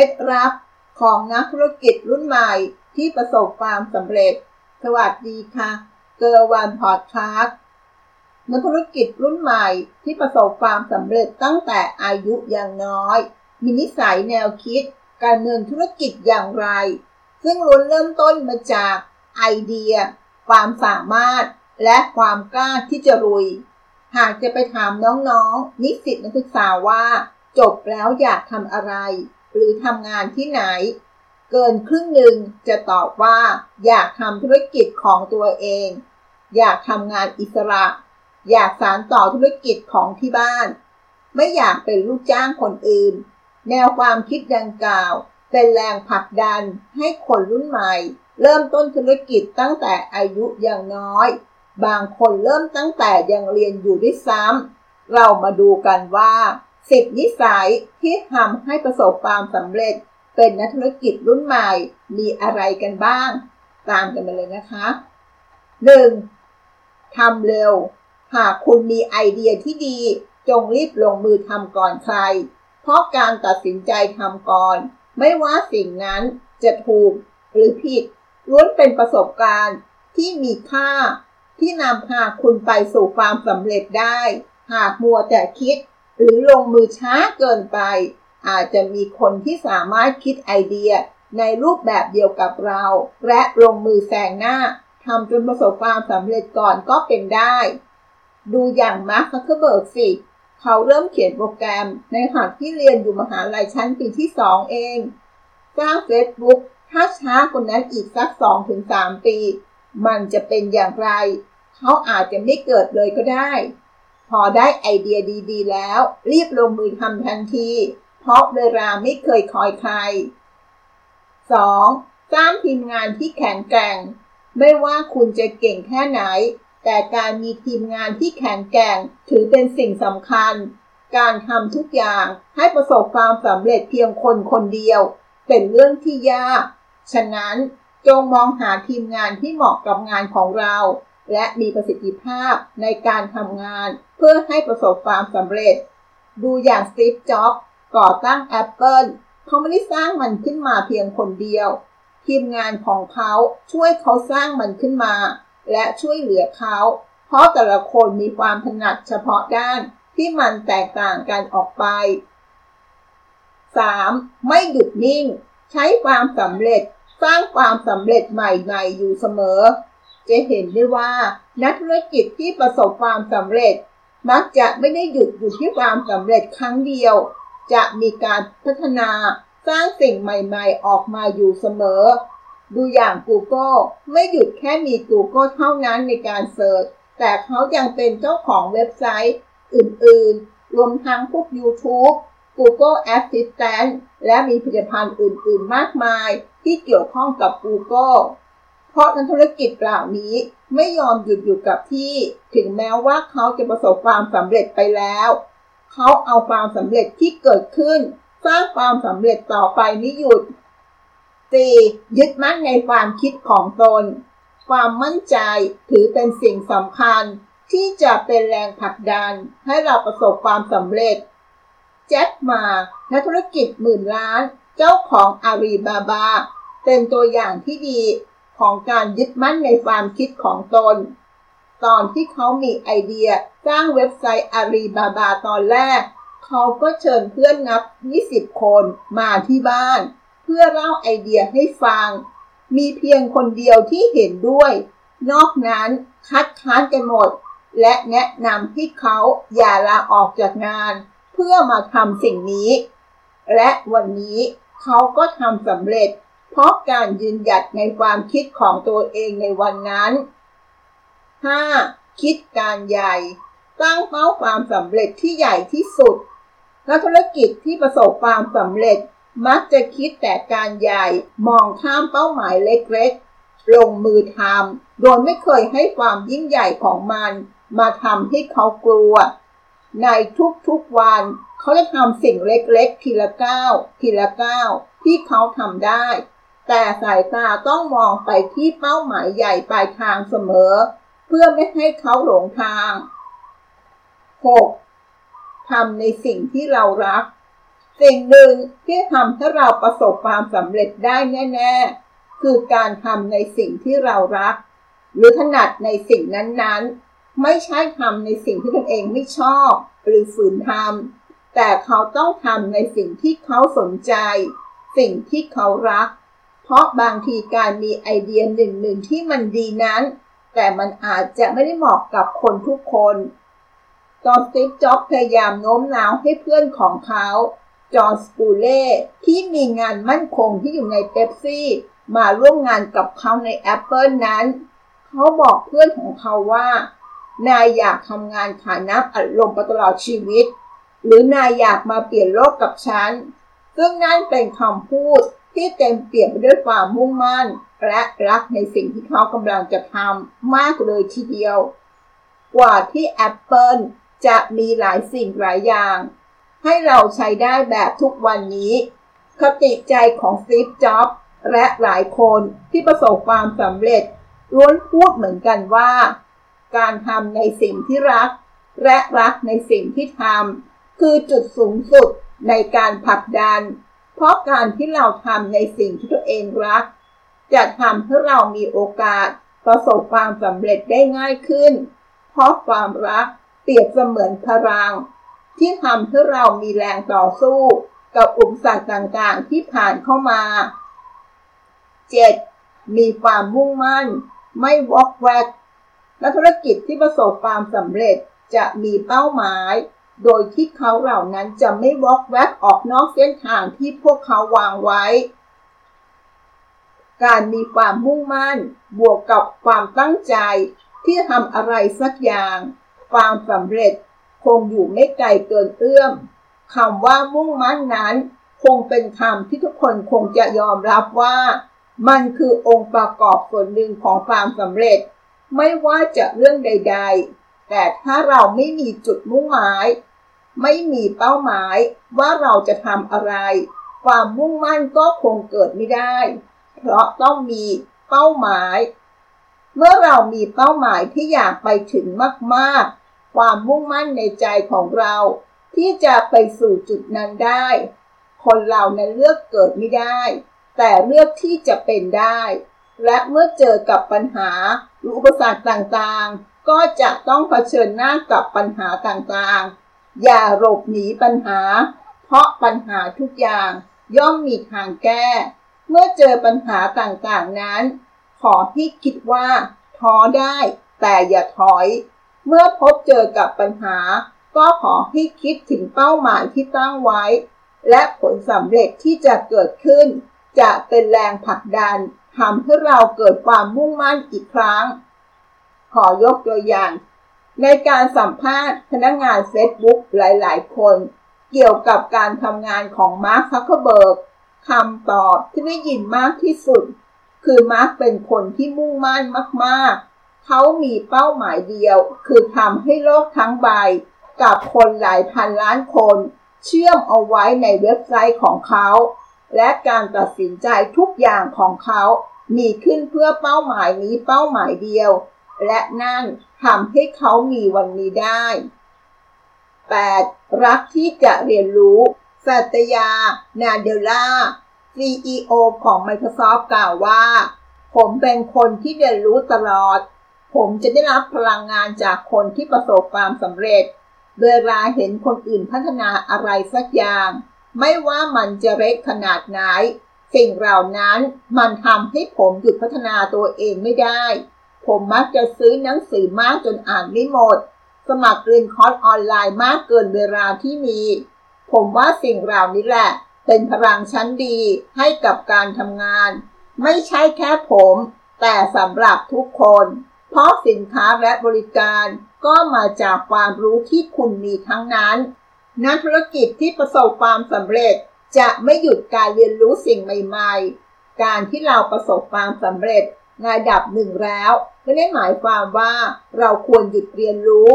ล็ดลับของนักธุรกิจรุ่นใหม่ที่ประสบความสำเร็จสวัสดีค่ะเกอร์วันพอดคาสต์นักธุรกิจรุ่นใหม่ที่ประสบความสำเร็จตั้งแต่อายุยังน้อยมีนิสัยแนวคิดการดำเนินธุรกิจอย่างไรซึ่งล้วนเริ่มต้นมาจากไอเดียความสามารถและความกล้าที่จะลุยหากจะไปถามน้องๆนิสิตนักศึกษาว่าจบแล้วอยากทำอะไรหรือทำงานที่ไหนเกินครึ่งหนึ่งจะตอบว่าอยากทำธุรกิจของตัวเองอยากทำงานอิสระอยากสานต่อธุรกิจของที่บ้านไม่อยากเป็นลูกจ้างคนอื่นแนวความคิดดังกล่าวเป็นแรงผลักดันให้คนรุ่นใหม่เริ่มต้นธุรกิจตั้งแต่อายุยังน้อยบางคนเริ่มตั้งแต่ยังเรียนอยู่ด้วยซ้ำเรามาดูกันว่า10นิสัยที่ทำให้ประสบความสำเร็จเป็นนักธุรกิจรุ่นใหม่มีอะไรกันบ้างตามกันไปเลยนะคะ 1. ทำเร็วหากคุณมีไอเดียที่ดีจงรีบลงมือทำก่อนใครเพราะการตัดสินใจทำก่อนไม่ว่าสิ่งนั้นจะถูกหรือผิดล้วนเป็นประสบการณ์ที่มีค่าที่นำพาคุณไปสู่ความสำเร็จได้หากมัวแต่คิดหรือลงมือช้าเกินไปอาจจะมีคนที่สามารถคิดไอเดียในรูปแบบเดียวกับเราและลงมือแซงหน้าทำจนประสบความสำเร็จก่อนก็เป็นได้ดูอย่าง Mark Zuckerberg สิเขาเริ่มเขียนโปรแกรมในขณะที่เรียนอยู่มหาลัยชั้นปีที่2เองสร้าง Facebook ถ้าช้ากว่านั้นอีกสัก 2-3 ปีมันจะเป็นอย่างไรเขาอาจจะไม่เกิดเลยก็ได้พอได้ไอเดียดีๆแล้วรีบลงมือทำทันทีเพราะเวลาไม่เคยคอยใคร 2. สร้างทีมงานที่แข็งแกร่งไม่ว่าคุณจะเก่งแค่ไหนแต่การมีทีมงานที่แข็งแกร่งถือเป็นสิ่งสำคัญการทำทุกอย่างให้ประสบความสำเร็จเพียงคนคนเดียวเป็นเรื่องที่ยากฉะนั้นจงมองหาทีมงานที่เหมาะกับงานของเราและมีประสิทธิภาพในการทำงานเพื่อให้ประสบความสำเร็จดูอย่างสตีฟ จ็อบส์ก่อตั้ง Apple เขาไม่ได้สร้างมันขึ้นมาเพียงคนเดียวทีมงานของเขาช่วยเขาสร้างมันขึ้นมาและช่วยเหลือเขาเพราะแต่ละคนมีความถนัดเฉพาะด้านที่มันแตกต่างกันออกไป 3. ไม่หยุดนิ่งใช้ความสำเร็จสร้างความสำเร็จใหม่ๆอยู่เสมอจะเห็นได้ว่านักธุรกิจที่ประสบความสำเร็จมักจะไม่ได้หยุดอยู่ที่ความสำเร็จครั้งเดียวจะมีการพัฒนาสร้างสิ่งใหม่ๆออกมาอยู่เสมอดูอย่าง Google ไม่หยุดแค่มี Google เท่านั้นในการเสิร์ชแต่เขายังเป็นเจ้าของเว็บไซต์อื่นๆรวมทั้งพวก YouTube Google Assistant และมีผลิตภัณฑ์อื่นๆมากมายที่เกี่ยวข้องกับ Google เพราะนักธุรกิจเหล่านี้ไม่ยอมหยุดอยู่กับที่ถึงแม้ว่าเขาจะประสบความสำเร็จไปแล้วเขาเอาความสำเร็จที่เกิดขึ้นสร้างความสำเร็จต่อไปไม่หยุด 4. ยึดมั่นในความคิดของตนความมั่นใจถือเป็นสิ่งสำคัญที่จะเป็นแรงผลักดันให้เราประสบความสำเร็จแจ็คมานักธุรกิจหมื่นล้านเจ้าของอาลีบาบาเป็นตัวอย่างที่ดีของการยึดมั่นในความคิดของตนตอนที่เขามีไอเดียสร้างเว็บไซต์อาลีบาบาตอนแรกเขาก็เชิญเพื่อนนับ20คนมาที่บ้านเพื่อเล่าไอเดียให้ฟังมีเพียงคนเดียวที่เห็นด้วยนอกนั้นคัดค้านกันหมดและแนะนำให้เขาอย่าลาออกจากงานเพื่อมาทำสิ่งนี้และวันนี้เขาก็ทำสำเร็จเพราะการยืนหยัดในความคิดของตัวเองในวันนั้น 5. คิดการใหญ่ตั้งเป้าความสำเร็จที่ใหญ่ที่สุดนักธุรกิจที่ประสบความสำเร็จมักจะคิดแต่การใหญ่มองข้ามเป้าหมายเล็กๆลงมือทำโดยไม่เคยให้ความยิ่งใหญ่ของมันมาทำให้เขากลัวในทุกๆวันเขาจะทำสิ่งเล็กๆทีละก้าวทีละก้าวที่เขาทำได้แต่สายตาต้องมองไปที่เป้าหมายใหญ่ปลายทางเสมอเพื่อไม่ให้เขาหลงทาง6. ทำในสิ่งที่เรารัก สิ่งหนึ่งที่ทำให้เราประสบความสำเร็จได้แน่ๆคือการทำในสิ่งที่เรารักหรือถนัดในสิ่งนั้นๆไม่ใช่ทำในสิ่งที่ตนเองไม่ชอบหรือฝืนทำแต่เขาต้องทำในสิ่งที่เขาสนใจสิ่งที่เขารักเพราะบางทีการมีไอเดียหนึ่งที่มันดีนั้นแต่มันอาจจะไม่ได้เหมาะกับคนทุกคนจอห์น สตีฟ จ็อบส์พยายามโน้มน้าวให้เพื่อนของเขาจอห์น สปูเล่ที่มีงานมั่นคงที่อยู่ในเป๊ปซี่มาร่วมงานกับเขาใน Apple นั้นเขาบอกเพื่อนของเขาว่านายอยากทำงานขายน้ำอัดลมตลอดชีวิตหรือนายอยากมาเปลี่ยนโลกกับฉันซึ่งนั่นเป็นคำพูดที่เต็มเปี่ยมไปด้วยความมุ่งมั่นและรักในสิ่งที่เขากำลังจะทำมากเลยทีเดียวกว่าที่ Apple จะมีหลายสิ่งหลายอย่างให้เราใช้ได้แบบทุกวันนี้คติใจของสตีฟ จ็อบส์และหลายคนที่ประสบความสำเร็จล้วนพูดเหมือนกันว่าการทำในสิ่งที่รักและรักในสิ่งที่ทำคือจุดสูงสุดในการผลักดันเพราะการที่เราทำในสิ่งที่ตัวเองรักจะทำให้เรามีโอกาสประสบความสำเร็จได้ง่ายขึ้นเพราะความรักเปรียบเสมือนพลังที่ทำให้เรามีแรงต่อสู้กับอุปสรรคต่างๆที่ผ่านเข้ามา 7. มีความมุ่งมั่นไม่วอกแวกนักธุรกิจที่ประสบความสำเร็จจะมีเป้าหมายโดยที่เขาเหล่านั้นจะไม่วอกแวกออกนอกเส้นทางที่พวกเขาวางไว้การมีความมุ่งมั่นบวกกับความตั้งใจที่ทำอะไรสักอย่างความสำเร็จคงอยู่ไม่ไกลเกินเอื้อมคำว่ามุ่งมั่นนั้นคงเป็นคำที่ทุกคนคงจะยอมรับว่ามันคือองค์ประกอบส่วนหนึ่งของความสำเร็จไม่ว่าจะเรื่องใดๆแต่ถ้าเราไม่มีจุดมุ่งหมายไม่มีเป้าหมายว่าเราจะทำอะไรความมุ่งมั่นก็คงเกิดไม่ได้เพราะต้องมีเป้าหมายเมื่อเรามีเป้าหมายที่อยากไปถึงมากๆความมุ่งมั่นในใจของเราที่จะไปสู่จุดนั้นได้คนเรานั้นเลือกเกิดไม่ได้แต่เลือกที่จะเป็นได้และเมื่อเจอกับปัญหาหรืออุปสรรคต่างๆก็จะต้องเผชิญหน้ากับปัญหาต่างๆอย่าหลบหนีปัญหาเพราะปัญหาทุกอย่างย่อมมีทางแก้เมื่อเจอปัญหาต่างๆนั้นขอให้คิดว่าท้อได้แต่อย่าถอยเมื่อพบเจอกับปัญหาก็ขอให้คิดถึงเป้าหมายที่ตั้งไว้และผลสำเร็จที่จะเกิดขึ้นจะเป็นแรงผลักดันทำให้เราเกิดความมุ่งมั่นอีกครั้งขอยกตัวอย่างในการสัมภาษณ์พนักงาน Facebook หลายๆคนเกี่ยวกับการทำงานของ Mark Zuckerberg คำตอบที่ได้ยินมากที่สุดคือมาร์คเป็นคนที่มุ่งมั่นมากๆเขามีเป้าหมายเดียวคือทำให้โลกทั้งใบกับคนหลายพันล้านคนเชื่อมเอาไว้ในเว็บไซต์ของเขาและการตัดสินใจทุกอย่างของเขามีขึ้นเพื่อเป้าหมายนี้เป้าหมายเดียวและนั่นทำให้เขามีวันนี้ได้ 8. รักที่จะเรียนรู้สัตยา นาเดลลาCEO ของ Microsoft กล่าวว่าผมเป็นคนที่เรียนรู้ตลอดผมจะได้รับพลังงานจากคนที่ประสบความสำเร็จเวลาเห็นคนอื่นพัฒนาอะไรสักอย่างไม่ว่ามันจะเล็กขนาดไหนสิ่งเหล่านั้นมันทำให้ผมหยุดพัฒนาตัวเองไม่ได้ผมมักจะซื้อหนังสือมากจนอ่านไม่หมดสมัครเรียนคอร์สออนไลน์มากเกินเวลาที่มีผมว่าสิ่งเหล่านี้แหละเป็นพลังชั้นดีให้กับการทำงานไม่ใช่แค่ผมแต่สำหรับทุกคนเพราะสินค้าและบริการก็มาจากความรู้ที่คุณมีทั้งนั้นนักธุรกิจที่ประสบความสำเร็จจะไม่หยุดการเรียนรู้สิ่งใหม่ๆการที่เราประสบความสำเร็จในระดับหนึ่งแล้วไม่ได้หมายความว่าเราควรหยุดเรียนรู้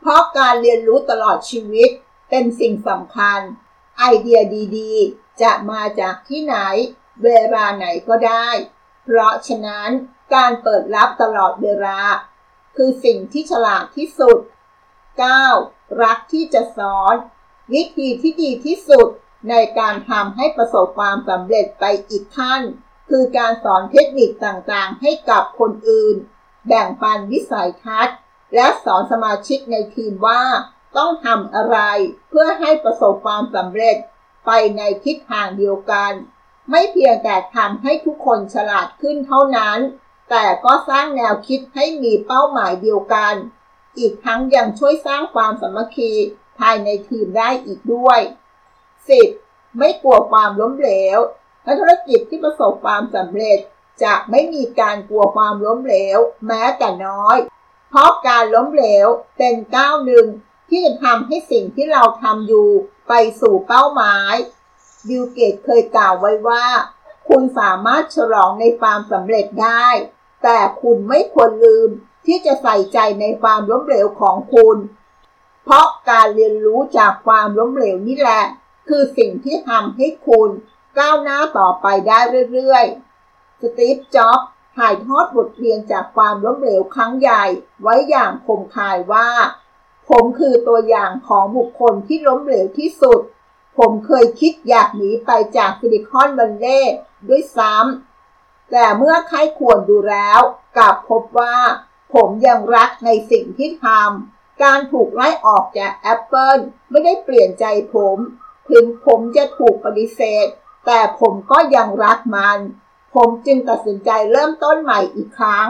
เพราะการเรียนรู้ตลอดชีวิตเป็นสิ่งสำคัญไอเดียดีๆจะมาจากที่ไหนเวลาไหนก็ได้เพราะฉะนั้นการเปิดรับตลอดเวลาคือสิ่งที่ฉลาดที่สุด 9. รักที่จะสอนวิธีที่ดีที่สุด ในการทำให้ประสบความสำเร็จไปอีกขั้นคือการสอนเทคนิคต่างๆให้กับคนอื่นแบ่งปันวิสัยทัศน์และสอนสมาชิกในทีมว่าต้องทำอะไรเพื่อให้ประสบความสำเร็จไปในทิศทางเดียวกันไม่เพียงแต่ทำให้ทุกคนฉลาดขึ้นเท่านั้นแต่ก็สร้างแนวคิดให้มีเป้าหมายเดียวกันอีกทั้งยังช่วยสร้างความสามัคคีภายในทีมได้อีกด้วย 10. ไม่กลัวความล้มเหลวและธุรกิจที่ประสบความสำเร็จจะไม่มีการกลัวความล้มเหลวแม้แต่น้อยเพราะการล้มเหลวเป็นก้าวหนึ่งที่จะทำให้สิ่งที่เราทำอยู่ไปสู่เป้าหมายบิลเกตส์เคยกล่าวไว้ว่าคุณสามารถฉลองในความสำเร็จได้แต่คุณไม่ควรลืมที่จะใส่ใจในความล้มเหลวของคุณเพราะการเรียนรู้จากความล้มเหลวนี่แหละคือสิ่งที่ทำให้คุณก้าวหน้าต่อไปได้เรื่อยๆสตีฟ จ็อบส์ถ่ายทอดบทเรียนจากความล้มเหลวครั้งใหญ่ไว้อย่างคมคายว่าผมคือตัวอย่างของบุคคลที่ล้มเหลวที่สุดผมเคยคิดอยากหนีไปจากซิลิคอนวัลเลย์ด้วยซ้ำแต่เมื่อใครควรดูแล้วกลับพบว่าผมยังรักในสิ่งที่ทำการถูกไล่ออกจากแอปเปิลไม่ได้เปลี่ยนใจผมถึงผมจะถูกปฏิเสธแต่ผมก็ยังรักมันผมจึงตัดสินใจเริ่มต้นใหม่อีกครั้ง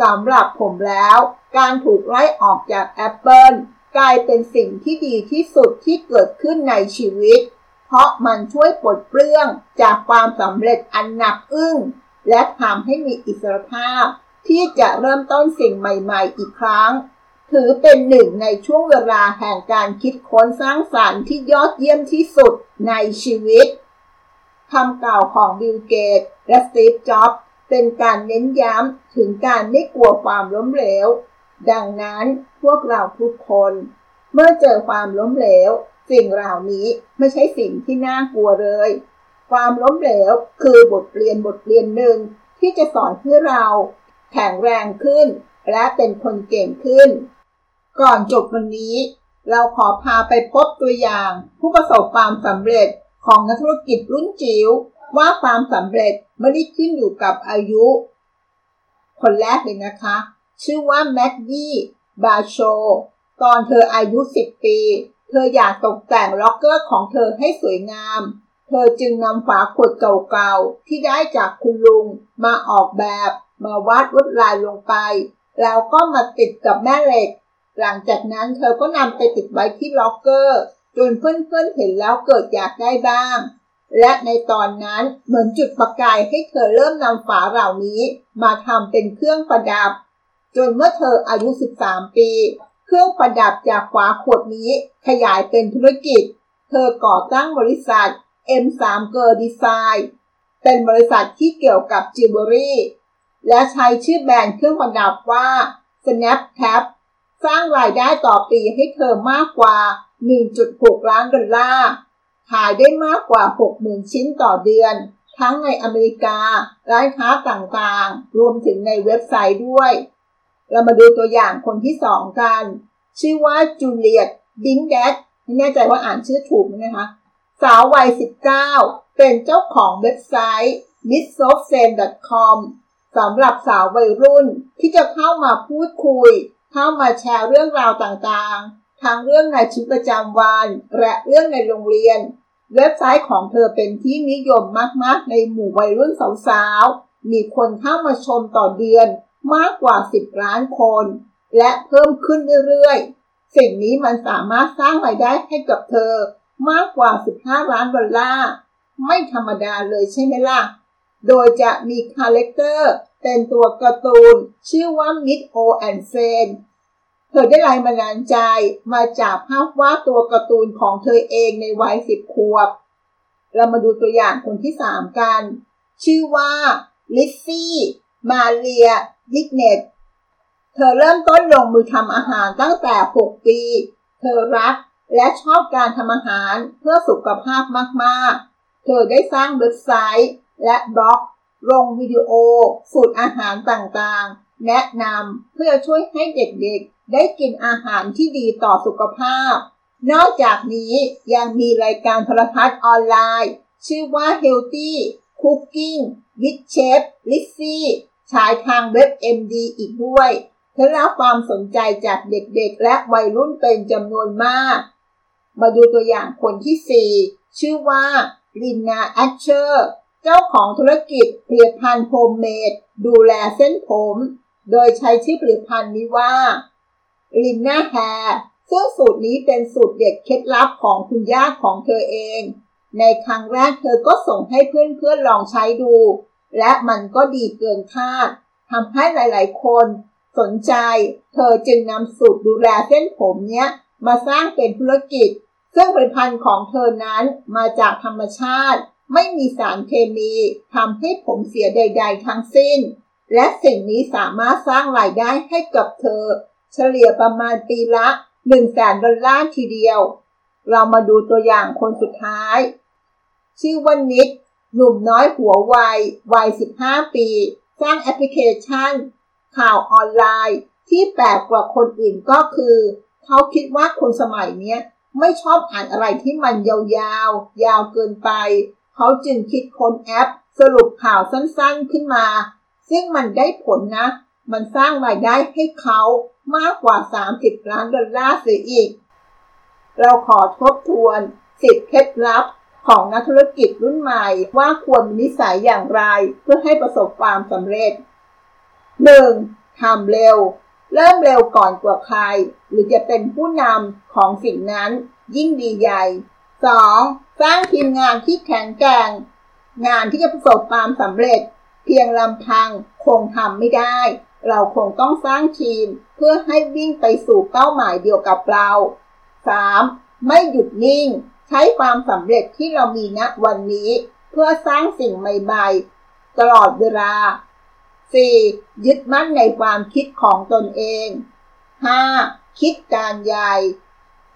สำหรับผมแล้วการถูกไล่ออกจากแอปเปิลกลายเป็นสิ่งที่ดีที่สุดที่เกิดขึ้นในชีวิตเพราะมันช่วยปลดเปลื้องจากความสำเร็จอันหนักอึ้งและทำให้มีอิสรภาพที่จะเริ่มต้นสิ่งใหม่ๆอีกครั้งถือเป็นหนึ่งในช่วงเวลาแห่งการคิดค้นสร้างสรรค์ที่ยอดเยี่ยมที่สุดในชีวิตคำกล่าวของบิลเกตส์และสตีฟจ็อบส์เป็นการเน้นย้ำถึงการไม่กลัวความล้มเหลวดังนั้นพวกเราทุกคนเมื่อเจอความล้มเหลวสิ่งเหล่านี้ไม่ใช่สิ่งที่น่ากลัวเลยความล้มเหลวคือบทเรียนหนึ่งที่จะสอนให้เราแข็งแรงขึ้นและเป็นคนเก่งขึ้นก่อนจบวันนี้เราขอพาไปพบตัวอย่างผู้ประสบความสำเร็จของนักธุรกิจรุ่นจิ๋วว่าความสำเร็จไม่ได้ขึ้นอยู่กับอายุคนแรกเลยนะคะชื่อว่าแมกกี้บาโชตอนเธออายุ10ปีเธออยากตกแต่งล็อกเกอร์ของเธอให้สวยงามเธอจึงนำฝาขวดเก่าๆที่ได้จากคุณลุงมาออกแบบมาวาดลวดลายลงไปแล้วก็มาติดกับแม่เหล็กหลังจากนั้นเธอก็นำไปติดไว้ที่ล็อกเกอร์จนเพื่อนๆเห็นแล้วเกิดอยากได้บ้างและในตอนนั้นเหมือนจุดประกายให้เธอเริ่มนำฝาเหล่านี้มาทำเป็นเครื่องประดับจนเมื่อเธออายุ13ปีเครื่องประดับจากฝาขวดนี้ขยายเป็นธุรกิจเธอก่อตั้งบริษัท M3 Girl Design เป็นบริษัทที่เกี่ยวกับจิวเวลรี่และใช้ชื่อแบรนด์เครื่องประดับว่า snap tap สร้างรายได้ต่อปีให้เธอมากกว่า 1.6 ล้านดอลลาร์ขายได้มากกว่า 60,000 ชิ้นต่อเดือนทั้งในอเมริการ้านค้าต่างๆรวมถึงในเว็บไซต์ด้วยเรามาดูตัวอย่างคนที่สองกันชื่อว่าจูเลียตดิงแดดไม่แน่ใจว่าอ่านชื่อถูกไหมนะคะสาววัย19เป็นเจ้าของเว็บไซต์ missofsen.com สำหรับสาววัยรุ่นที่จะเข้ามาพูดคุยเข้ามาแชร์เรื่องราวต่างๆทั้งเรื่องในชีวิตประจำวันและเรื่องในโรงเรียนเว็บไซต์ของเธอเป็นที่นิยมมากๆในหมู่วัยรุ่นสาวๆมีคนเข้ามาชมต่อเดือนมากกว่า10ล้านคนและเพิ่มขึ้นเรื่อยๆสิ่งนี้มันสามารถสร้างรายได้ให้กับเธอมากกว่า15ล้านดอลลาร์ไม่ธรรมดาเลยใช่ไหมล่ะโดยจะมีคาแรคเตอร์เป็นตัวการ์ตูนชื่อว่ามิดโอแอนเซนเธอได้แรงบันดาลใจมาจากภาพวาดตัวการ์ตูนของเธอเองในวัย10ขวบเรามาดูตัวอย่างคนที่3กันชื่อว่าลิซซี่มาเรียดิกเนตเธอเริ่มต้นลงมือทำอาหารตั้งแต่6ปีเธอรักและชอบการทำอาหารเพื่อสุขภาพมากๆเธอได้สร้างเว็บไซต์และบล็อกลงวิดีโอสูตรอาหารต่างๆแนะนำเพื่อช่วยให้เด็กๆได้กินอาหารที่ดีต่อสุขภาพ นอกจากนี้ยังมีรายการโทรทัศน์ออนไลน์ชื่อว่า Healthy Cooking with Chef Lizzie ฉายทางเว็บ MD อีกด้วยได้รับความสนใจจากเด็กๆและวัยรุ่นเป็นจำนวนมากมาดูตัวอย่างคนที่4ชื่อว่าลินนาแอชเชอร์เจ้าของธุรกิจผลิตภัณฑ์โฮมเมดดูแลเส้นผมโดยใช้ชื่อผลิตภัณฑ์นี้ว่าลินนาแฮร์ซึ่งสูตรนี้เป็นสูตรเด็ดเคล็ดลับของคุณย่าของเธอเองในครั้งแรกเธอก็ส่งให้เพื่อนๆลองใช้ดูและมันก็ดีเกินคาดทำให้หลายๆคนสนใจเธอจึงนำสูตรดูแลเส้นผมเนี้ยมาสร้างเป็นธุรกิจซึ่งผลิตภัณฑ์ของเธอนั้นมาจากธรรมชาติไม่มีสารเคมีทำให้ผมเสียใดๆทั้งสิ้นและสิ่งนี้สามารถสร้างรายได้ให้กับเธอเฉลี่ยประมาณปีละ 100,000 ดอลลาร์ทีเดียวเรามาดูตัวอย่างคนสุดท้ายชื่อว่านิดหนุ่มน้อยหัวไววัย15ปีสร้างแอปพลิเคชันข่าวออนไลน์ที่แปลกกว่าคนอื่นก็คือเขาคิดว่าคนสมัยนี้ไม่ชอบอ่านอะไรที่มันยาวๆยาวเกินไปเขาจึงคิดค้นแอปสรุปข่าวสั้นๆขึ้นมาซึ่งมันได้ผลนะมันสร้างรายได้ให้เขามากกว่า30ล้านดอลลาร์เสียอีกเราขอทบทวน10เคล็ดลับของนักธุรกิจรุ่นใหม่ว่าควรมีนิสัยอย่างไรเพื่อให้ประสบความสำเร็จ1. ทำเร็วเริ่มเร็วก่อนกว่าใครหรือจะเป็นผู้นำของสิ่งนั้นยิ่งดีใหญ่ 2. สร้างทีมงานที่แข็งแกร่งงานที่จะประสบความสำเร็จเพียงลำพังคงทำไม่ได้เราคงต้องสร้างทีมเพื่อให้วิ่งไปสู่เป้าหมายเดียวกับเรา 3. ไม่หยุดนิ่งใช้ความสำเร็จที่เรามีณวันนี้เพื่อสร้างสิ่งใหม่ๆตลอดเวลา4. ยึดมั่นในความคิดของตนเอง 5. คิดการใหญ่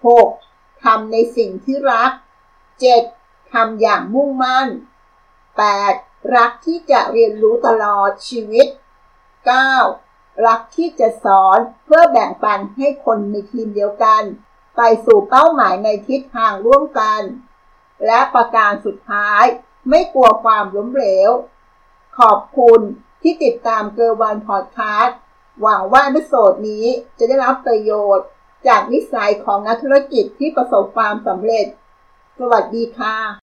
6. ทำในสิ่งที่รัก 7. ทำอย่างมุ่งมั่น 8. รักที่จะเรียนรู้ตลอดชีวิต 9. รักที่จะสอนเพื่อแบ่งปันให้คนในทีมเดียวกันไปสู่เป้าหมายในทิศทางร่วมกันและประการสุดท้ายไม่กลัวความล้มเหลวขอบคุณที่ติดตามเกิร์ลวันพอดคาสต์หวังว่าเอพิโซดนี้จะได้รับประโยชน์จากนิสัยของนักธุรกิจที่ประสบความสำเร็จสวัสดีค่ะ